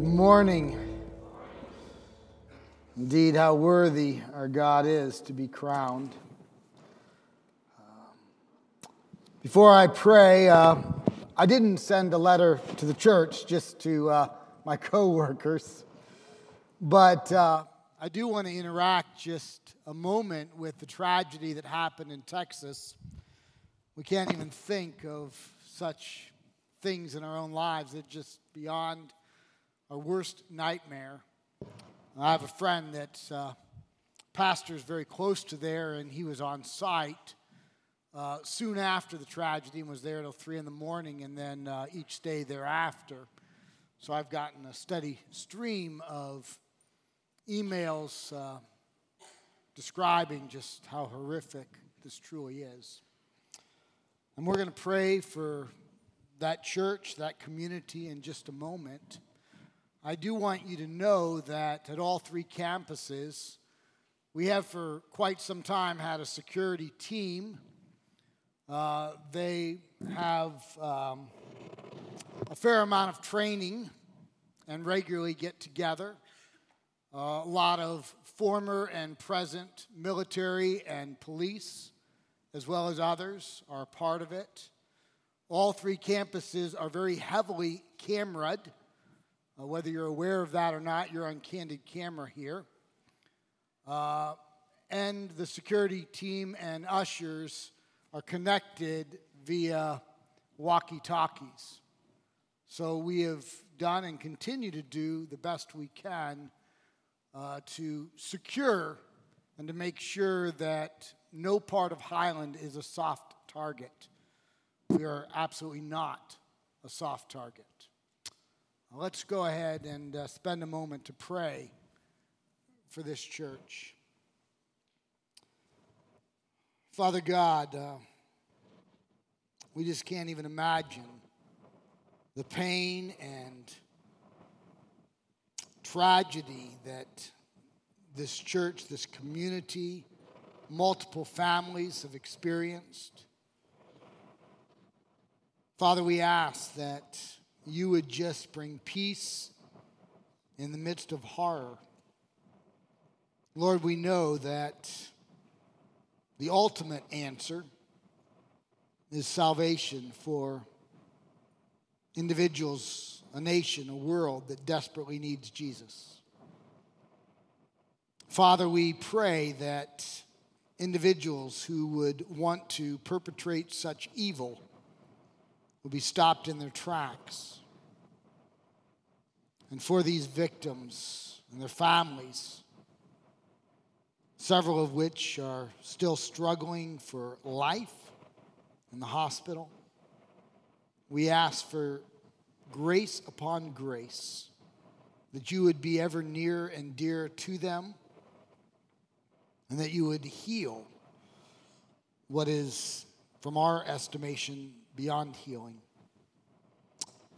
Good morning. Indeed, how worthy our God is to be crowned. Before I pray, I didn't send a letter to the church, just to my co-workers, but I do want to interact just a moment with the tragedy that happened in Texas. We can't even think of such things in our own lives. It's just beyond our worst nightmare. I have a friend that pastors very close to there, and he was on site soon after the tragedy and was there till 3 in the morning, and then each day thereafter. So I've gotten a steady stream of emails describing just how horrific this truly is. And we're going to pray for that church, that community, in just a moment. I do want you to know that at all three campuses, we have for quite some time had a security team. They have a fair amount of training and regularly get together. A lot of former and present military and police, as well as others, are part of it. All three campuses are very heavily cameraed. Whether you're aware of that or not, you're on candid camera here. And the security team and ushers are connected via walkie-talkies. So we have done and continue to do the best we can to secure and to make sure that no part of Highland is a soft target. We are absolutely not a soft target. Let's go ahead and spend a moment to pray for this church. Father God, we just can't even imagine the pain and tragedy that this church, this community, multiple families have experienced. Father, we ask that you would just bring peace in the midst of horror. Lord, we know that the ultimate answer is salvation for individuals, a nation, a world that desperately needs Jesus. Father, we pray that individuals who would want to perpetrate such evil will be stopped in their tracks. And for these victims and their families, several of which are still struggling for life in the hospital, we ask for grace upon grace, that you would be ever near and dear to them, and that you would heal what is, from our estimation, beyond healing.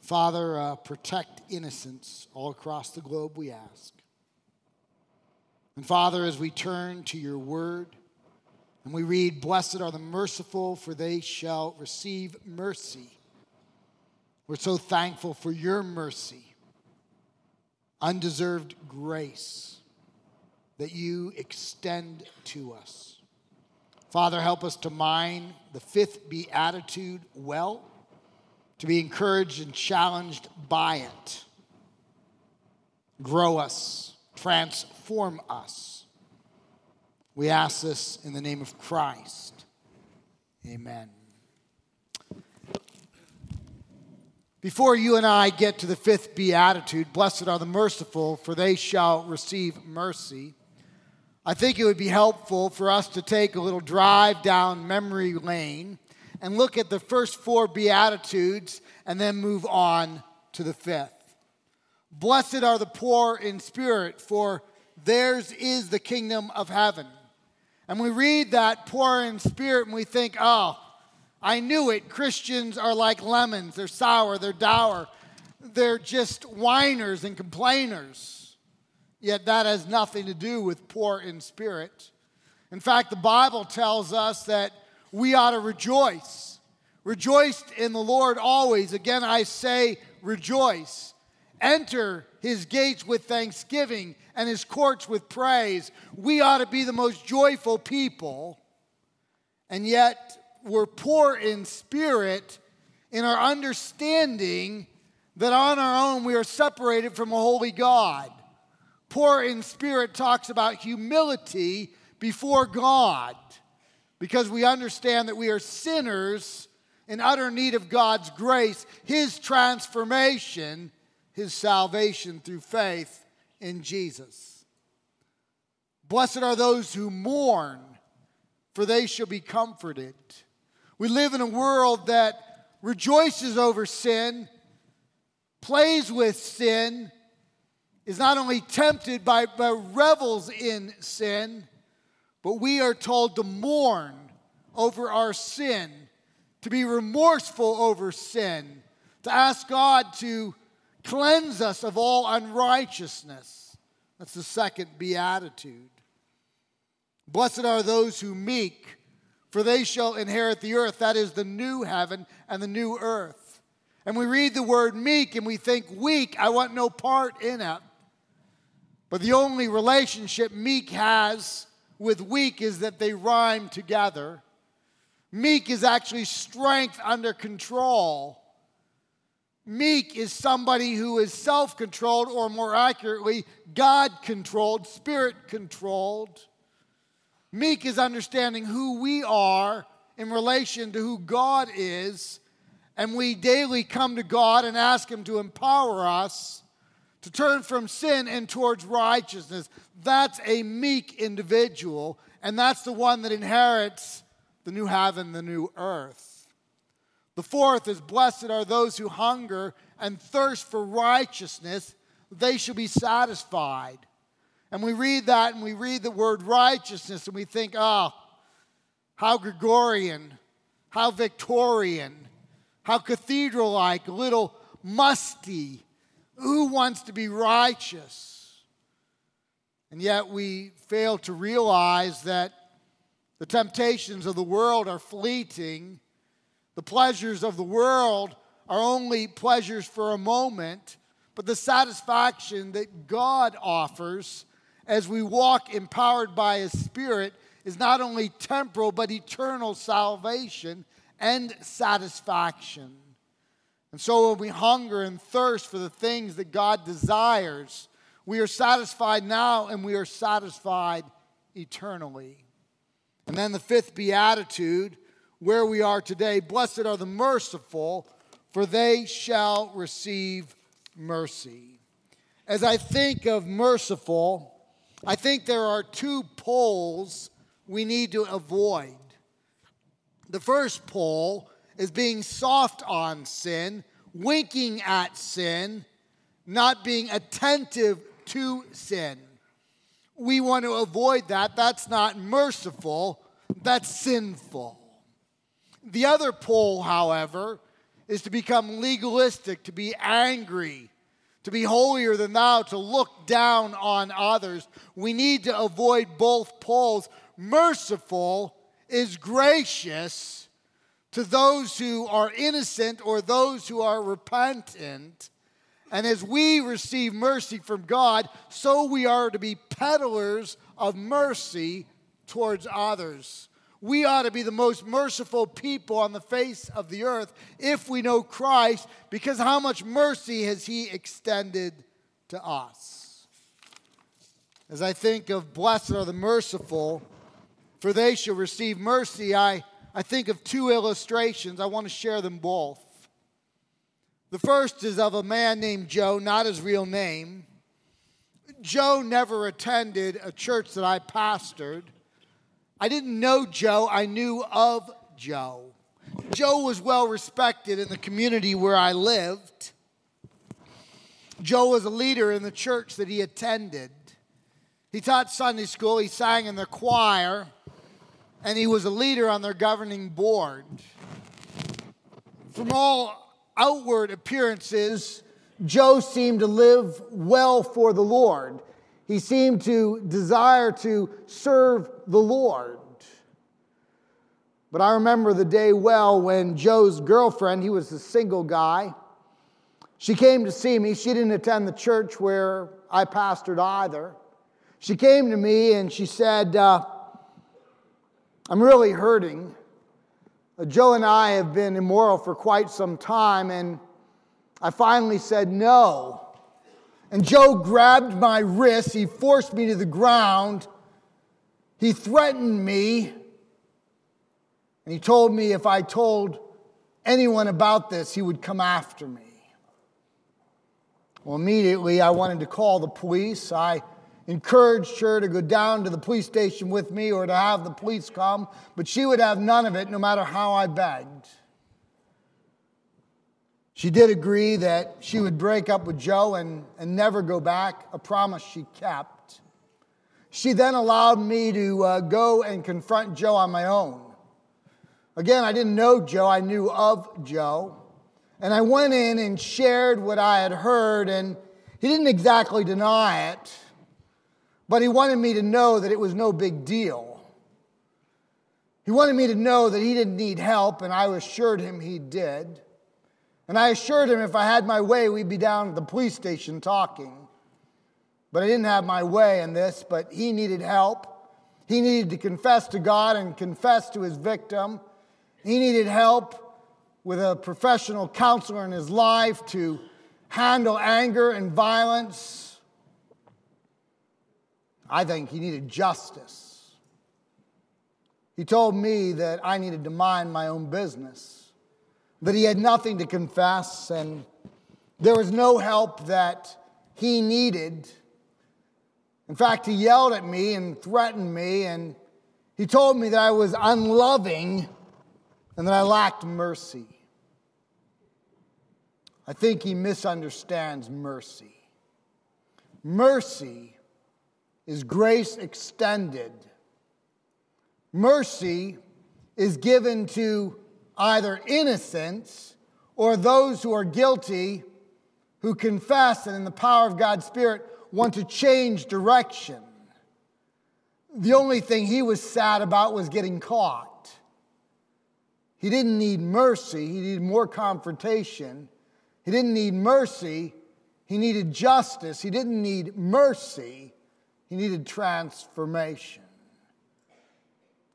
Father, protect innocence all across the globe, we ask. And Father, as we turn to your word and we read, "Blessed are the merciful, for they shall receive mercy." We're so thankful for your mercy, undeserved grace that you extend to us. Father, help us to mind the fifth beatitude well, to be encouraged and challenged by it. Grow us, transform us. We ask this in the name of Christ. Amen. Before you and I get to the fifth beatitude, "Blessed are the merciful, for they shall receive mercy," I think it would be helpful for us to take a little drive down memory lane and look at the first four Beatitudes and then move on to the fifth. Blessed are the poor in spirit, for theirs is the kingdom of heaven. And we read that, poor in spirit, and we think, oh, I knew it. Christians are like lemons. They're sour, they're dour. They're just whiners and complainers. Yet that has nothing to do with poor in spirit. In fact, the Bible tells us that we ought to rejoice. Rejoice in the Lord always. Again, I say rejoice. Enter his gates with thanksgiving and his courts with praise. We ought to be the most joyful people, and yet we're poor in spirit, in our understanding that on our own we are separated from a holy God. Poor in spirit talks about humility before God, because we understand that we are sinners in utter need of God's grace, his transformation, his salvation through faith in Jesus. Blessed are those who mourn, for they shall be comforted. We live in a world that rejoices over sin, plays with sin, is not only tempted but revels in sin, but we are told to mourn over our sin, to be remorseful over sin, to ask God to cleanse us of all unrighteousness. That's the second beatitude. Blessed are those who meek, for they shall inherit the earth. That is the new heaven and the new earth. And we read the word meek and we think weak. I want no part in it. But the only relationship meek has with weak is that they rhyme together. Meek is actually strength under control. Meek is somebody who is self-controlled, or more accurately, God-controlled, Spirit-controlled. Meek is understanding who we are in relation to who God is, and we daily come to God and ask him to empower us to turn from sin and towards righteousness. That's a meek individual, and that's the one that inherits the new heaven, the new earth. The fourth is, blessed are those who hunger and thirst for righteousness. They shall be satisfied. And we read that and we read the word righteousness and we think, oh, how Gregorian, how Victorian, how cathedral-like, a little musty. Who wants to be righteous? And yet we fail to realize that the temptations of the world are fleeting. The pleasures of the world are only pleasures for a moment, but the satisfaction that God offers as we walk empowered by his Spirit is not only temporal but eternal salvation and satisfaction. And so when we hunger and thirst for the things that God desires, we are satisfied now and we are satisfied eternally. And then the fifth beatitude, where we are today, blessed are the merciful, for they shall receive mercy. As I think of merciful, I think there are two poles we need to avoid. The first pole is being soft on sin, winking at sin, not being attentive to sin. We want to avoid that. That's not merciful, that's sinful. The other pole, however, is to become legalistic, to be angry, to be holier than thou, to look down on others. We need to avoid both poles. Merciful is gracious to those who are innocent or those who are repentant. And as we receive mercy from God, so we are to be peddlers of mercy towards others. We ought to be the most merciful people on the face of the earth if we know Christ, because how much mercy has he extended to us? As I think of blessed are the merciful, for they shall receive mercy, I think of two illustrations. I want to share them both. The first is of a man named Joe, not his real name. Joe never attended a church that I pastored. I didn't know Joe, I knew of Joe. Joe was well respected in the community where I lived. Joe was a leader in the church that he attended. He taught Sunday school, he sang in the choir, and he was a leader on their governing board. From all outward appearances, Joe seemed to live well for the Lord. He seemed to desire to serve the Lord. But I remember the day well when Joe's girlfriend, he was a single guy, She came to see me. She didn't attend the church where I pastored either. She came to me and she said, I'm really hurting. Joe and I have been immoral for quite some time, and I finally said no. And Joe grabbed my wrist. He forced me to the ground. He threatened me. And he told me if I told anyone about this, he would come after me. Well, immediately I wanted to call the police. I encouraged her to go down to the police station with me or to have the police come, but she would have none of it no matter how I begged. She did agree that she would break up with Joe and never go back, a promise she kept. She then allowed me to go and confront Joe on my own. Again, I didn't know Joe, I knew of Joe. And I went in and shared what I had heard, and he didn't exactly deny it, but he wanted me to know that it was no big deal. He wanted me to know that he didn't need help, and I assured him he did. And I assured him if I had my way, we'd be down at the police station talking. But I didn't have my way in this, but he needed help. He needed to confess to God and confess to his victim. He needed help with a professional counselor in his life to handle anger and violence. I think he needed justice. He told me that I needed to mind my own business, that he had nothing to confess, and there was no help that he needed. In fact, he yelled at me and threatened me, and he told me that I was unloving and that I lacked mercy. I think he misunderstands mercy. Mercy is grace extended. Mercy is given to either innocents or those who are guilty, who confess and in the power of God's Spirit want to change direction. The only thing he was sad about was getting caught. He didn't need mercy. He needed more confrontation. He didn't need mercy. He needed justice. He didn't need mercy. He needed transformation.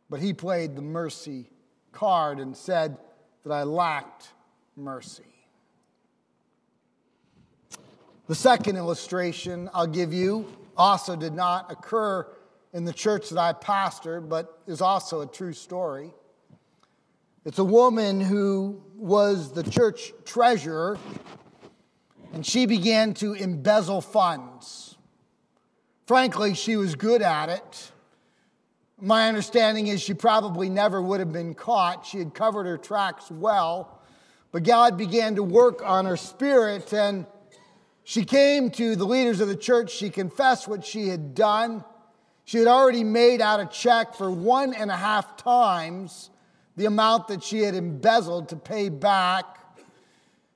But he played the mercy card and said that I lacked mercy. The second illustration I'll give you also did not occur in the church that I pastored, but is also a true story. It's a woman who was the church treasurer, and she began to embezzle funds. Frankly, she was good at it. My understanding is she probably never would have been caught. She had covered her tracks well, but God began to work on her spirit, and she came to the leaders of the church. She confessed what she had done. She had already made out a check for 1.5 times the amount that she had embezzled to pay back.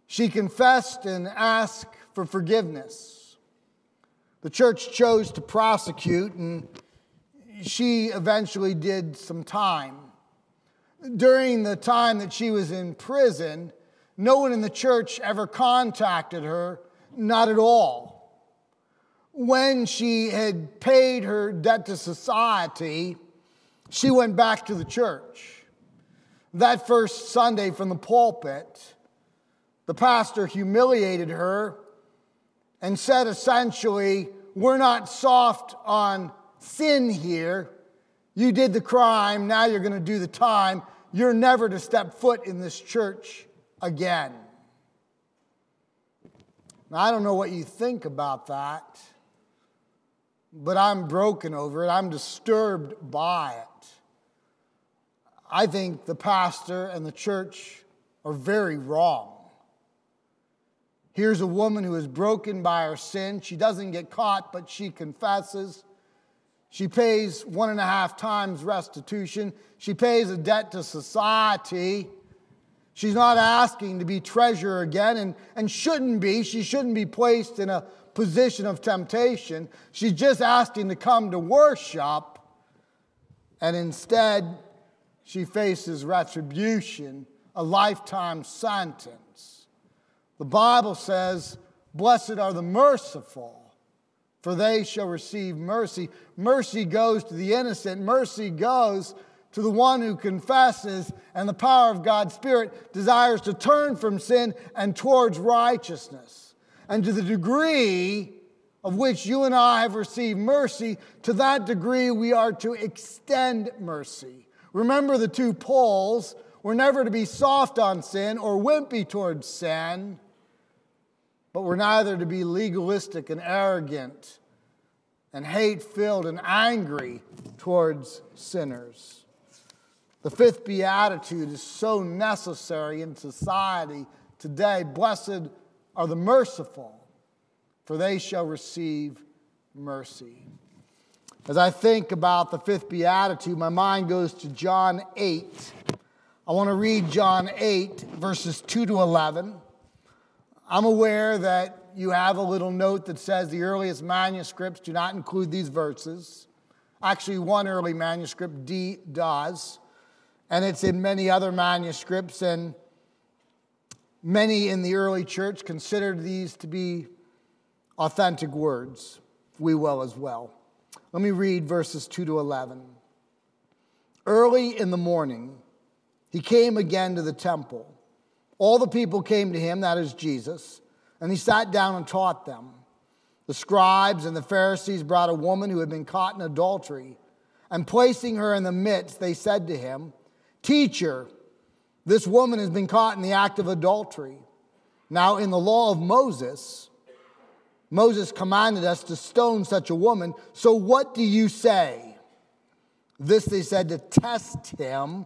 She confessed and asked for forgiveness. The church chose to prosecute, and she eventually did some time. During the time that she was in prison, no one in the church ever contacted her, not at all. When she had paid her debt to society, she went back to the church. That first Sunday from the pulpit, the pastor humiliated her and said essentially, "We're not soft on sin here. You did the crime, now you're going to do the time. You're never to step foot in this church again." Now, I don't know what you think about that, but I'm broken over it. I'm disturbed by it. I think the pastor and the church are very wrong. Here's a woman who is broken by her sin. She doesn't get caught, but she confesses. She pays 1.5 times restitution. She pays a debt to society. She's not asking to be treasurer again, and shouldn't be. She shouldn't be placed in a position of temptation. She's just asking to come to worship, and instead she faces retribution, a lifetime sentence. The Bible says, "Blessed are the merciful, for they shall receive mercy." Mercy goes to the innocent. Mercy goes to the one who confesses, and the power of God's Spirit desires to turn from sin and towards righteousness. And to the degree of which you and I have received mercy, to that degree we are to extend mercy. Remember the two poles. We're never to be soft on sin or wimpy towards sin, but we're neither to be legalistic and arrogant and hate-filled and angry towards sinners. The fifth beatitude is so necessary in society today. Blessed are the merciful, for they shall receive mercy. As I think about the fifth beatitude, my mind goes to John 8. I want to read John 8, verses 2 to 11. I'm aware that you have a little note that says the earliest manuscripts do not include these verses. Actually, one early manuscript, D, does. And it's in many other manuscripts, and many in the early church considered these to be authentic words. We will as well. Let me read verses 2 to 11. Early in the morning, he came again to the temple. All the people came to him, that is Jesus, and he sat down and taught them. The scribes and the Pharisees brought a woman who had been caught in adultery, and placing her in the midst, they said to him, "Teacher, this woman has been caught in the act of adultery. Now in the law of Moses, Moses commanded us to stone such a woman. So what do you say?" This they said to test him,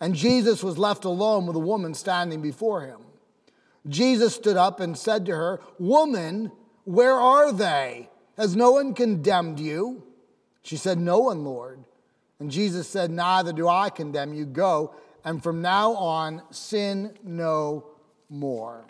And Jesus was left alone with a woman standing before him. Jesus stood up and said to her, "Woman, where are they? Has no one condemned you?" She said, "No one, Lord." And Jesus said, "Neither do I condemn you. Go, and from now on, sin no more."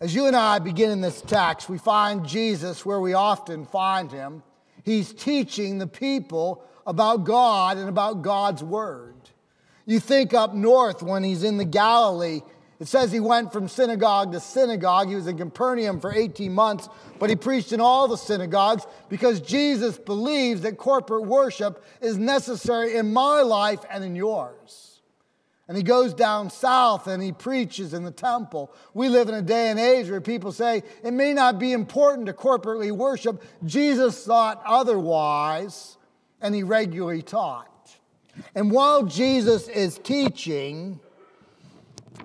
As you and I begin in this text, we find Jesus where we often find him. He's teaching the people about God and about God's word. You think up north when he's in the Galilee, it says he went from synagogue to synagogue. He was in Capernaum for 18 months, but he preached in all the synagogues because Jesus believes that corporate worship is necessary in my life and in yours. And he goes down south and he preaches in the temple. We live in a day and age where people say it may not be important to corporately worship. Jesus thought otherwise, and he regularly taught. And while Jesus is teaching,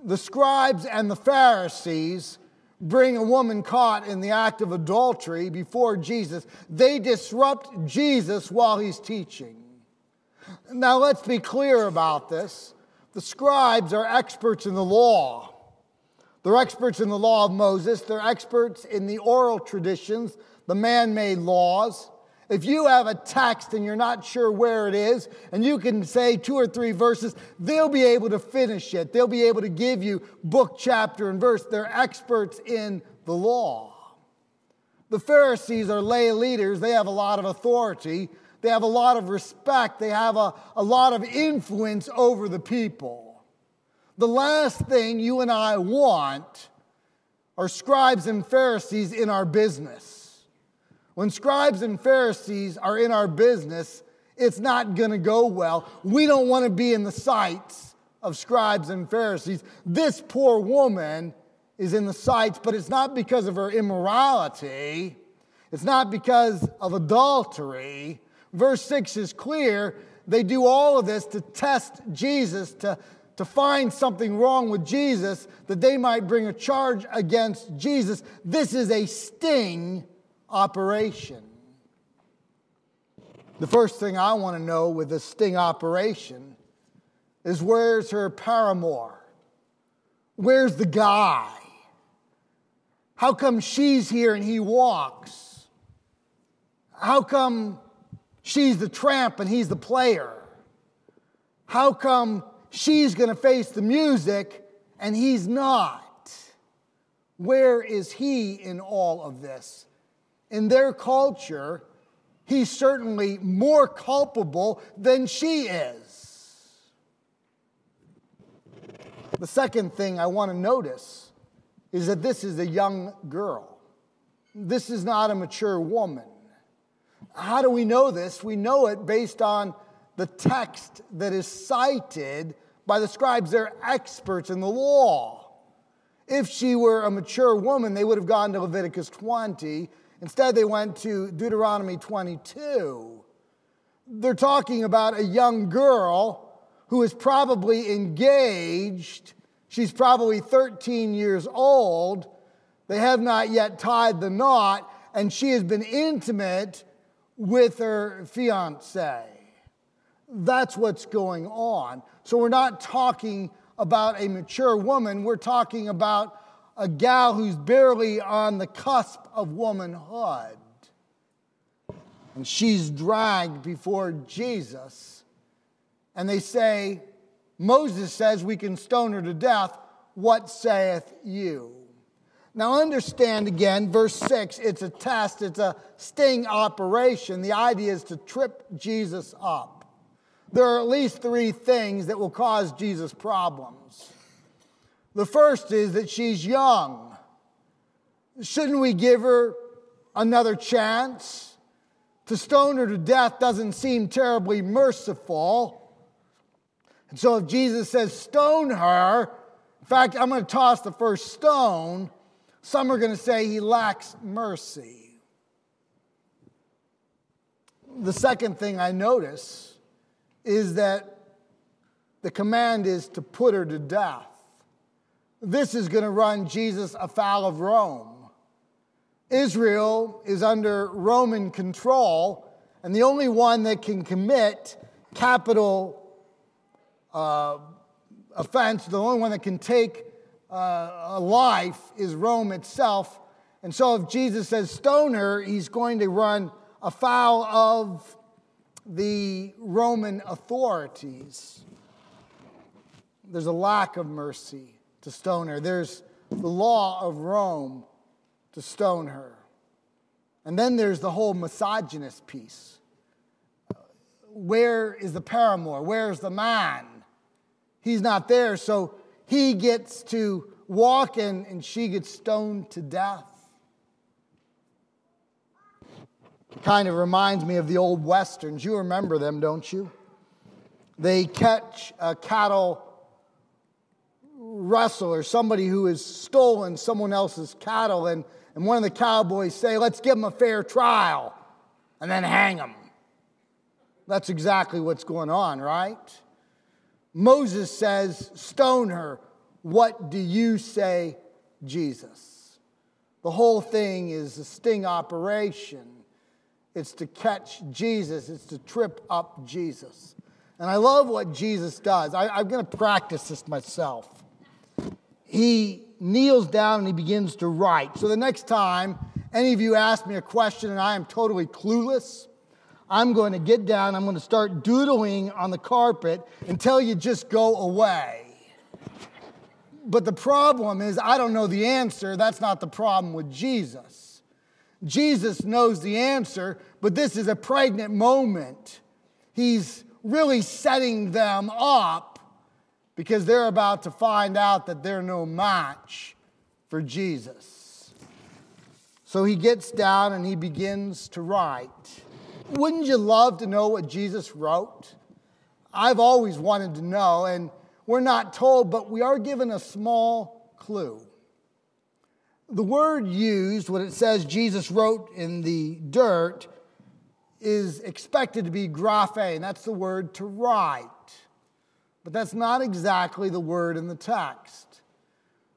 the scribes and the Pharisees bring a woman caught in the act of adultery before Jesus. They disrupt Jesus while he's teaching. Now let's be clear about this. The scribes are experts in the law. They're experts in the law of Moses. They're experts in the oral traditions, the man-made laws. If you have a text and you're not sure where it is, and you can say 2 or 3 verses, they'll be able to finish it. They'll be able to give you book, chapter, and verse. They're experts in the law. The Pharisees are lay leaders. They have a lot of authority. They have a lot of respect. They have a lot of influence over the people. The last thing you and I want are scribes and Pharisees in our business. When scribes and Pharisees are in our business, it's not going to go well. We don't want to be in the sights of scribes and Pharisees. This poor woman is in the sights, but it's not because of her immorality. It's not because of adultery. Verse 6 is clear. They do all of this to test Jesus, to find something wrong with Jesus, that they might bring a charge against Jesus. This is a sting operation. The first thing I want to know with this sting operation is, where's her paramour? Where's the guy? How come she's here and he walks? How come she's the tramp and he's the player? How come she's going to face the music and he's not? Where is he in all of this? In their culture, he's certainly more culpable than she is. The second thing I want to notice is that this is a young girl. This is not a mature woman. How do we know this? We know it based on the text that is cited by the scribes. They're experts in the law. If she were a mature woman, they would have gone to Leviticus 20. Instead, they went to Deuteronomy 22. They're talking about a young girl who is probably engaged. She's probably 13 years old. They have not yet tied the knot, and she has been intimate with her fiancé. That's what's going on. So we're not talking about a mature woman. We're talking about a gal who's barely on the cusp of womanhood. And she's dragged before Jesus. And they say, Moses says we can stone her to death. What saith you? Now understand again, verse 6, it's a test, it's a sting operation. The idea is to trip Jesus up. There are at least three things that will cause Jesus problems. The first is that she's young. Shouldn't we give her another chance? To stone her to death doesn't seem terribly merciful. And so if Jesus says, stone her, in fact, I'm going to toss the first stone, some are going to say he lacks mercy. The second thing I notice is that the command is to put her to death. This is going to run Jesus afoul of Rome. Israel is under Roman control, and the only one that can commit capital offense, the only one that can take a life is Rome itself. And so if Jesus says stone her, he's going to run afoul of the Roman authorities. There's a lack of mercy to stone her. There's the law of Rome to stone her. And then there's the whole misogynist piece. Where is the paramour? Where's the man? He's not there, so he gets to walk in and she gets stoned to death. It kind of reminds me of the old westerns. You remember them, don't you? They catch a cattle rustler, somebody who has stolen someone else's cattle, and one of the cowboys say, let's give him a fair trial, and then hang him. That's exactly what's going on, right? Moses says, stone her. What do you say, Jesus? The whole thing is a sting operation. It's to catch Jesus. It's to trip up Jesus. And I love what Jesus does. I'm going to practice this myself. He kneels down and he begins to write. So the next time any of you ask me a question and I am totally clueless, I'm going to get down, I'm going to start doodling on the carpet until you just go away. But the problem is I don't know the answer. That's not the problem with Jesus. Jesus knows the answer, but this is a pregnant moment. He's really setting them up, because they're about to find out that they're no match for Jesus. So he gets down and he begins to write. Wouldn't you love to know what Jesus wrote? I've always wanted to know, and we're not told, but we are given a small clue. The word used when it says Jesus wrote in the dirt is expected to be graphe, and that's the word to write. But that's not exactly the word in the text.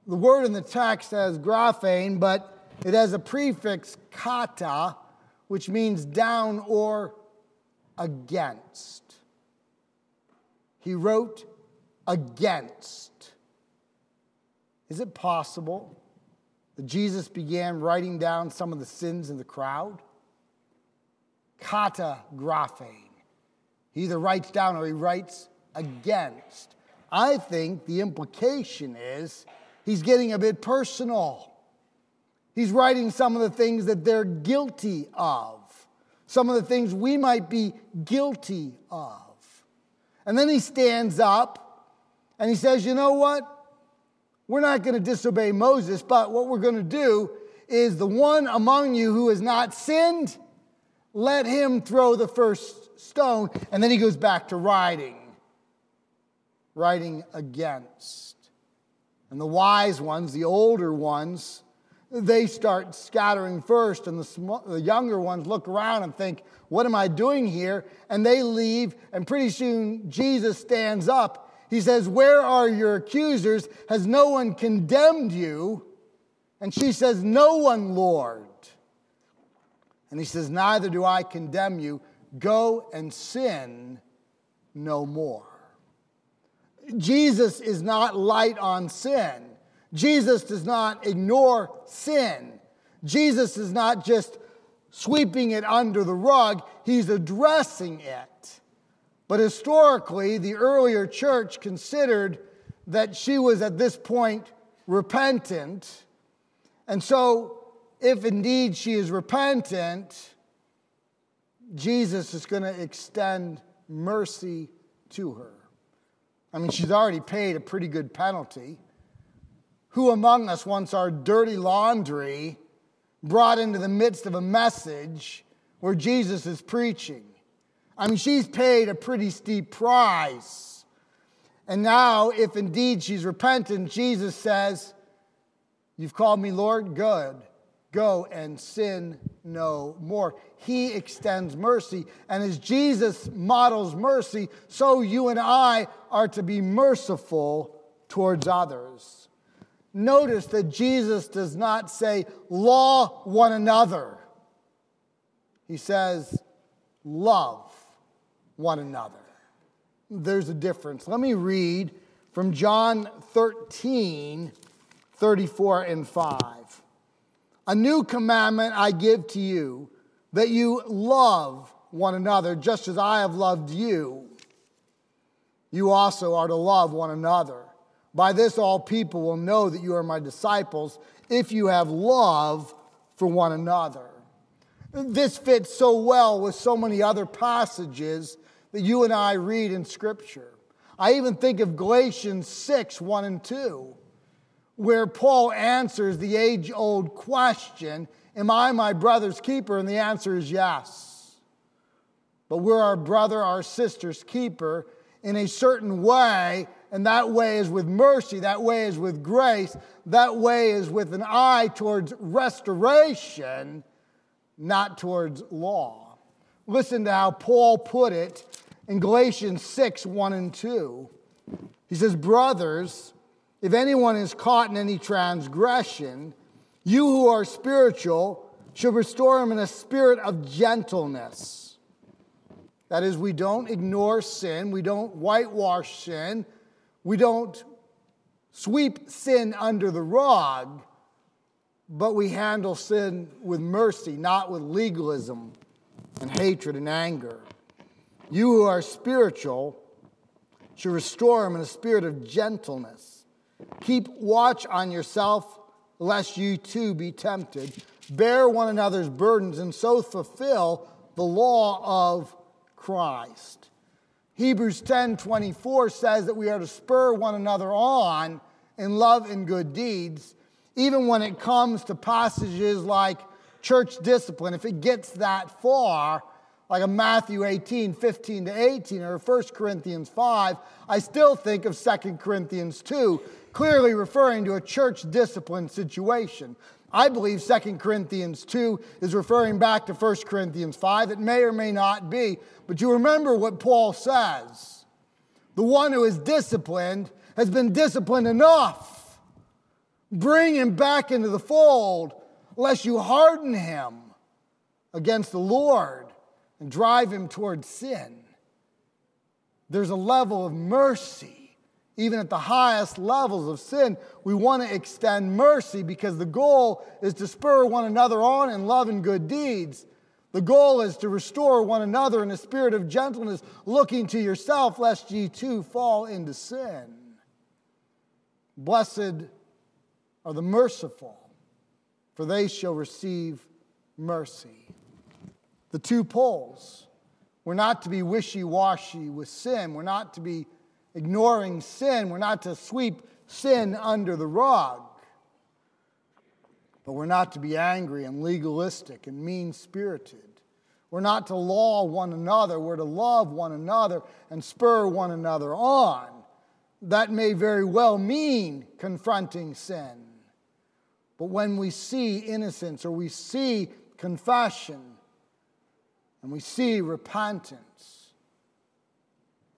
The word in the text has graphane, but it has a prefix kata, which means down or against. He wrote against. Is it possible that Jesus began writing down some of the sins in the crowd? Katagraphane. He either writes down or he writes against. I think the implication is he's getting a bit personal. He's writing some of the things that they're guilty of, some of the things we might be guilty of. And then he stands up and he says, you know what? We're not going to disobey Moses, but what we're going to do is the one among you who has not sinned, let him throw the first stone. And then he goes back to writing against. And the wise ones, the older ones, they start scattering first, and the younger ones look around and think, what am I doing here? And they leave, and pretty soon Jesus stands up. He says, where are your accusers? Has no one condemned you? And she says, no one, Lord. And he says, neither do I condemn you. Go and sin no more. Jesus is not light on sin. Jesus does not ignore sin. Jesus is not just sweeping it under the rug. He's addressing it. But historically, the earlier church considered that she was at this point repentant. And so, if indeed she is repentant, Jesus is going to extend mercy to her. I mean, she's already paid a pretty good penalty. Who among us wants our dirty laundry brought into the midst of a message where Jesus is preaching? I mean, she's paid a pretty steep price. And now, if indeed she's repentant, Jesus says, you've called me Lord, good. Go and sin no more. He extends mercy. And as Jesus models mercy, so you and I are to be merciful towards others. Notice that Jesus does not say, law one another. He says, love one another. There's a difference. Let me read from John 13:34-5. A new commandment I give to you, that you love one another just as I have loved you. You also are to love one another. By this all people will know that you are my disciples, if you have love for one another. This fits so well with so many other passages that you and I read in Scripture. I even think of Galatians 6:1-2, where Paul answers the age-old question, am I my brother's keeper? And the answer is yes. But we're our brother, our sister's keeper in a certain way. And that way is with mercy, that way is with grace, that way is with an eye towards restoration, not towards law. Listen to how Paul put it in Galatians 6:1-2. He says, brothers, if anyone is caught in any transgression, you who are spiritual should restore him in a spirit of gentleness. That is, we don't ignore sin, we don't whitewash sin, we don't sweep sin under the rug, but we handle sin with mercy, not with legalism and hatred and anger. You who are spiritual should restore him in a spirit of gentleness. Keep watch on yourself, lest you too be tempted. Bear one another's burdens and so fulfill the law of Christ. Hebrews 10:24 says that we are to spur one another on in love and good deeds, even when it comes to passages like church discipline. If it gets that far, like a Matthew 18:15-18 or 1 Corinthians 5, I still think of 2 Corinthians 2, clearly referring to a church discipline situation. I believe 2 Corinthians 2 is referring back to 1 Corinthians 5. It may or may not be, but you remember what Paul says. The one who is disciplined has been disciplined enough. Bring him back into the fold, lest you harden him against the Lord and drive him toward sin. There's a level of mercy Even at the highest levels of sin, we want to extend mercy because the goal is to spur one another on in love and good deeds. The goal is to restore one another in a spirit of gentleness, looking to yourself, lest ye too fall into sin. Blessed are the merciful, for they shall receive mercy. The two poles. We're not to be wishy-washy with sin. We're not to be ignoring sin. We're not to sweep sin under the rug. But we're not to be angry and legalistic and mean-spirited. We're not to law one another. We're to love one another and spur one another on. That may very well mean confronting sin. But when we see innocence or we see confession and we see repentance,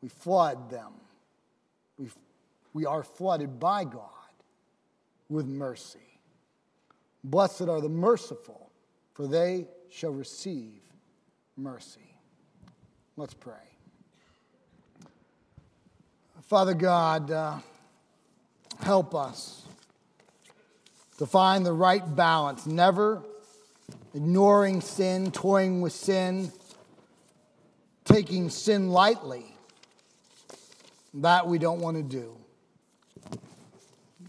we flood them. We are flooded by God with mercy. Blessed are the merciful, for they shall receive mercy. Let's pray. Father God, help us to find the right balance, never ignoring sin, toying with sin, taking sin lightly. That we don't want to do.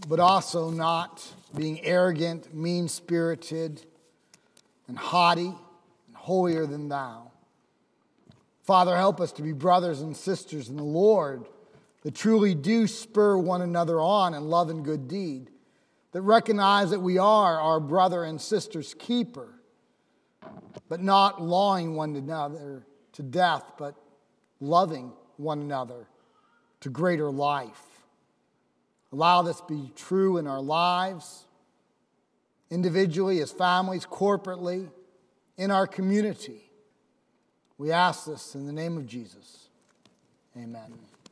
But also not being arrogant, mean-spirited, and haughty, and holier than thou. Father, help us to be brothers and sisters in the Lord that truly do spur one another on in love and good deed, that recognize that we are our brother and sister's keeper, but not lawing one another to death, but loving one another to greater life. Allow this to be true in our lives, individually, as families, corporately, in our community. We ask this in the name of Jesus. Amen.